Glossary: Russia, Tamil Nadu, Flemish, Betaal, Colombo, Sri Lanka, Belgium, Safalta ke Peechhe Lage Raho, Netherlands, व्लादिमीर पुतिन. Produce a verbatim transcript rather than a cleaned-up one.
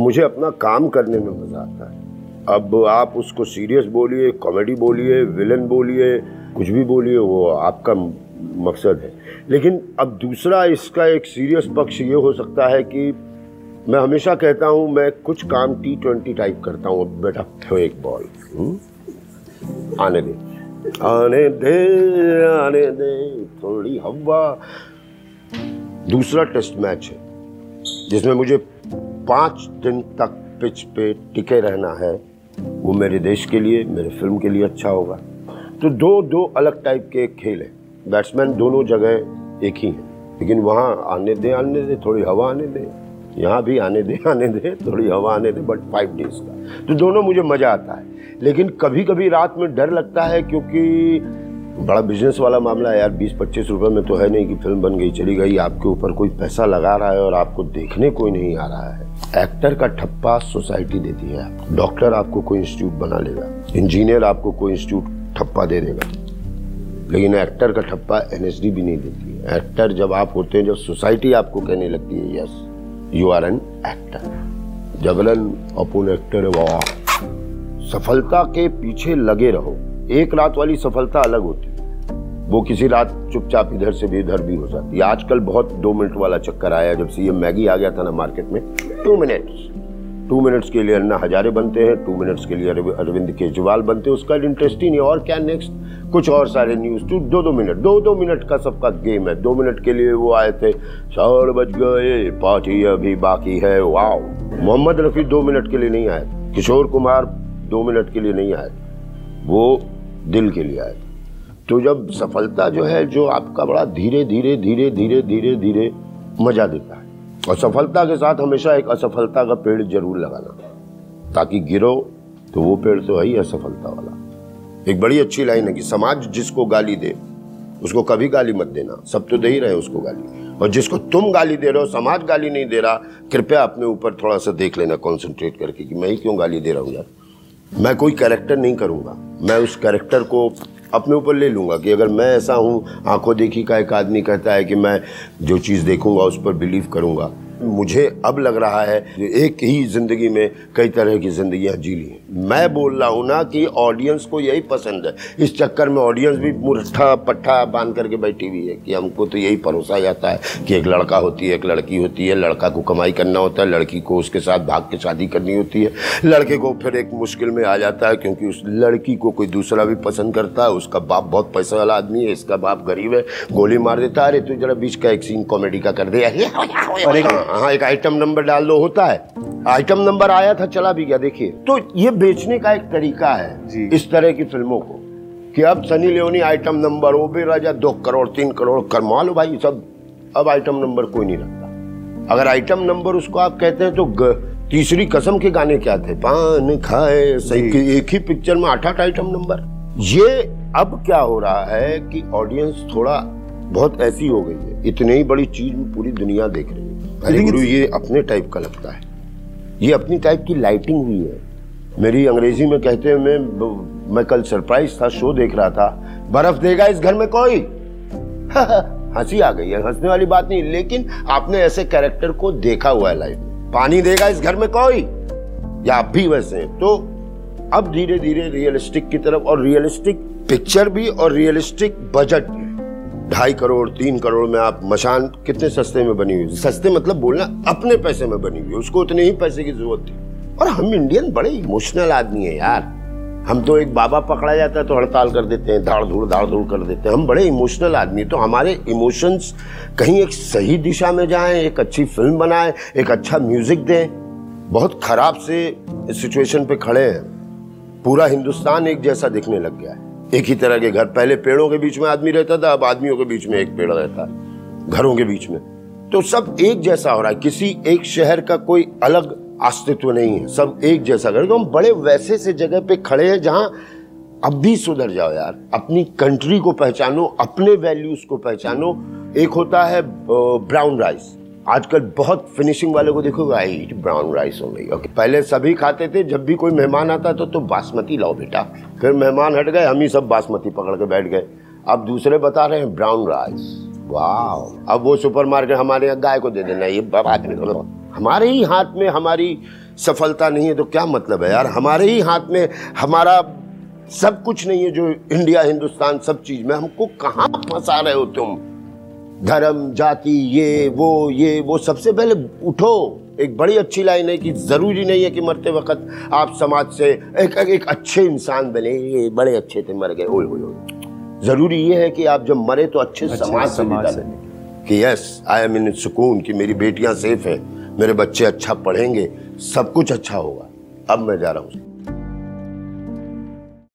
मुझे अपना काम करने में मज़ा आता है। अब आप उसको सीरियस बोलिए, कॉमेडी बोलिए, विलन बोलिए, कुछ भी बोलिए, वो आपका मकसद है। लेकिन अब दूसरा इसका एक सीरियस पक्ष ये हो सकता है कि मैं हमेशा कहता हूँ, मैं कुछ काम टी ट्वेंटी टाइप करता हूँ। बेटा तो एक बॉल आने दे आने दे आने दे थोड़ी हवा। दूसरा टेस्ट मैच है जिसमें मुझे पाँच दिन तक पिच पे टिके रहना है। वो मेरे देश के लिए, मेरे फिल्म के लिए अच्छा होगा। तो दो दो अलग टाइप के खेल हैं। बैट्समैन दोनों जगह एक ही है, लेकिन वहाँ आने दे आने दे थोड़ी हवा आने दे, यहाँ भी आने दे आने दे थोड़ी हवा आने दे, बट फाइव डेज का। तो दोनों मुझे मज़ा आता है, लेकिन कभी कभी रात में डर लगता है क्योंकि बड़ा बिजनेस वाला मामला है यार। बीस पच्चीस रुपए में तो है नहीं कि फिल्म बन गई चली गई। आपके ऊपर कोई पैसा लगा रहा है और आपको देखने कोई नहीं आ रहा है। एक्टर का ठप्पा सोसाइटी देती है। डॉक्टर आपको कोई इंस्टीट्यूट बना लेगा, इंजीनियर आपको कोई इंस्टीट्यूट ठप्पा दे देगा, लेकिन एक्टर का ठप्पा एन एस डी भी नहीं देती है। एक्टर जब आप होते हैं, जब सोसाइटी आपको कहने लगती है yes you are an actor, जबरन अपन एक्टर। वाह, सफलता के पीछे लगे रहो। एक रात वाली सफलता अलग होती है, वो किसी रात चुपचाप इधर से भी इधर भी हो जाती है। आजकल बहुत दो मिनट वाला चक्कर आया। जब से ये मैगी आ गया था ना मार्केट में, टू मिनट्स टू मिनट्स के लिए अन्ना हजारे बनते हैं, टू मिनट्स के लिए अरविंद केजरीवाल बनते हैं। उसका इंटरेस्ट ही नहीं, और क्या नेक्स्ट कुछ और सारे न्यूज़ टू दो दो मिनट दो दो मिनट का सबका गेम है। दो मिनट के लिए वो आए थे, सौर बज गए पार्टी अभी बाकी है। वाह, मोहम्मद रफ़ी दो मिनट के लिए नहीं आए, किशोर कुमार दो मिनट के लिए नहीं आए, वो दिल के लिए आए। तो जब सफलता जो है, जो आपका बड़ा धीरे धीरे धीरे धीरे धीरे धीरे मजा देता है। और सफलता के साथ हमेशा एक असफलता का पेड़ जरूर लगाना, ताकि गिरो तो वो पेड़ तो है ही असफलता वाला। एक बड़ी अच्छी लाइन है कि समाज जिसको गाली दे उसको कभी गाली मत देना। सब तो दे ही रहे उसको गाली, और जिसको तुम गाली दे रहे हो, समाज गाली नहीं दे रहा, कृपया अपने ऊपर थोड़ा सा देख लेना कॉन्सेंट्रेट करके कि मैं ही क्यों गाली दे रहा हूँ यार। मैं कोई कैरेक्टर नहीं करूँगा, मैं उस कैरेक्टर को अपने ऊपर ले लूँगा कि अगर मैं ऐसा हूँ। आंखों देखी का एक आदमी कहता है कि मैं जो चीज़ देखूँगा उस पर बिलीव करूँगा। मुझे अब लग रहा है एक ही ज़िंदगी में कई तरह की ज़िंदगियाँ जी ली हैं। मैं बोल रहा हूँ ना कि ऑडियंस को यही पसंद है। इस चक्कर में ऑडियंस भी मुट्ठा पट्ठा बांध करके बैठी हुई है कि हमको तो यही परोसा जाता है कि एक लड़का होती है, एक लड़की होती है, लड़का को कमाई करना होता है, लड़की को उसके साथ भाग के शादी करनी होती है, लड़के को फिर एक मुश्किल में आ जाता है क्योंकि उस लड़की को कोई दूसरा भी पसंद करता है। उसका बाप बहुत पैसा वाला आदमी है, इसका बाप गरीब है, गोली मार देता है। अरे तू जरा बीच का एक सीन कॉमेडी का कर दे, हाँ एक आइटम नंबर डाल दो, होता है आइटम नंबर आया था चला भी गया। देखिए तो ये बेचने का एक तरीका है इस तरह की फिल्मों को कि अब सनी लियोनी आइटम नंबर, ओ बे राजा दो करोड़ तीन करोड़ कमा लो भाई सब। अब आइटम नंबर कोई नहीं रखता। अगर आइटम नंबर उसको आप कहते हैं तो ग, तीसरी कसम के गाने क्या थे, पान खाए सही, एक ही पिक्चर में आठ आठ आइटम नंबर। ये अब क्या हो रहा है कि ऑडियंस थोड़ा बहुत ऐसी हो गई है, इतनी ही बड़ी चीज में पूरी दुनिया देख रही है। अरे गुरु ये अपने टाइप का लगता है, ये अपनी टाइप की लाइटिंग भी है। मेरी अंग्रेजी में कहते हैं, मैं मैं कल सरप्राइज था, शो देख रहा था, बर्फ देगा इस घर में कोई, हंसी आ गई है, हंसने वाली बात नहीं, लेकिन आपने ऐसे कैरेक्टर को देखा हुआ है लाइफ में। पानी देगा इस घर में कोई, या आप भी वैसे हैं। तो अब धीरे धीरे रियलिस्टिक की तरफ, और रियलिस्टिक पिक्चर भी और रियलिस्टिक बजट भी। ढाई करोड़ तीन करोड़ में आप मशान कितने सस्ते में बनी हुई, सस्ते मतलब बोलना अपने पैसे में बनी हुई, उसको उतने ही पैसे की जरूरत थी। और हम इंडियन बड़े इमोशनल आदमी हैं यार। हम तो एक बाबा पकड़ा जाता है तो हड़ताल कर देते हैं, धाड़ धूड़ धाड़ धूड़ कर देते हैं। हम बड़े इमोशनल आदमी, तो हमारे इमोशंस कहीं एक सही दिशा में जाएँ, एक अच्छी फिल्म बनाएं, एक अच्छा म्यूजिक दें। बहुत खराब से सिचुएशन पर खड़े हैं, पूरा हिंदुस्तान एक जैसा दिखने लग गया है, एक ही तरह के घर। पहले पेड़ों के बीच में आदमी रहता था, अब आदमियों के बीच में एक पेड़ रहता है, घरों के बीच में। तो सब एक जैसा हो रहा है, किसी एक शहर का कोई अलग अस्तित्व नहीं है, सब एक जैसा कर। तो हम बड़े वैसे से जगह पे खड़े हैं जहां अब भी सुधर जाओ यार, अपनी कंट्री को पहचानो, अपने वैल्यूज को पहचानो। एक होता है ब्राउन राइस, आजकल बहुत फिनिशिंग वाले को देखो, राइट ब्राउन राइस हो गई। पहले सभी खाते थे, जब भी कोई मेहमान आता तो तो बासमती लाओ बेटा, फिर मेहमान हट गए, हम ही सब बासमती पकड़ के बैठ गए। अब दूसरे बता रहे हैं ब्राउन राइस, वाह। अब वो सुपरमार्केट हमारे यहाँ गाय को दे देना, ये बात नहीं। हमारे ही हाथ में हमारी सफलता नहीं है तो क्या मतलब है यार। हमारे ही हाथ में हमारा सब कुछ नहीं है, जो इंडिया हिंदुस्तान सब चीज में हमको कहाँ फंसा रहे हो तुम। धर्म जाति ये वो ये वो सबसे पहले उठो। एक बड़ी अच्छी लाइन है कि जरूरी नहीं है कि मरते वक्त आप समाज से एक एक अच्छे इंसान बने, ये बड़े अच्छे थे मर गए, ओए ओए। जरूरी ये है कि आप जब मरे तो अच्छे, अच्छे समाज से निकलें कि यस आई एम इन सुकून, कि मेरी बेटियां सेफ है, मेरे बच्चे अच्छा पढ़ेंगे, सब कुछ अच्छा होगा। अब मैं जा रहा हूँ।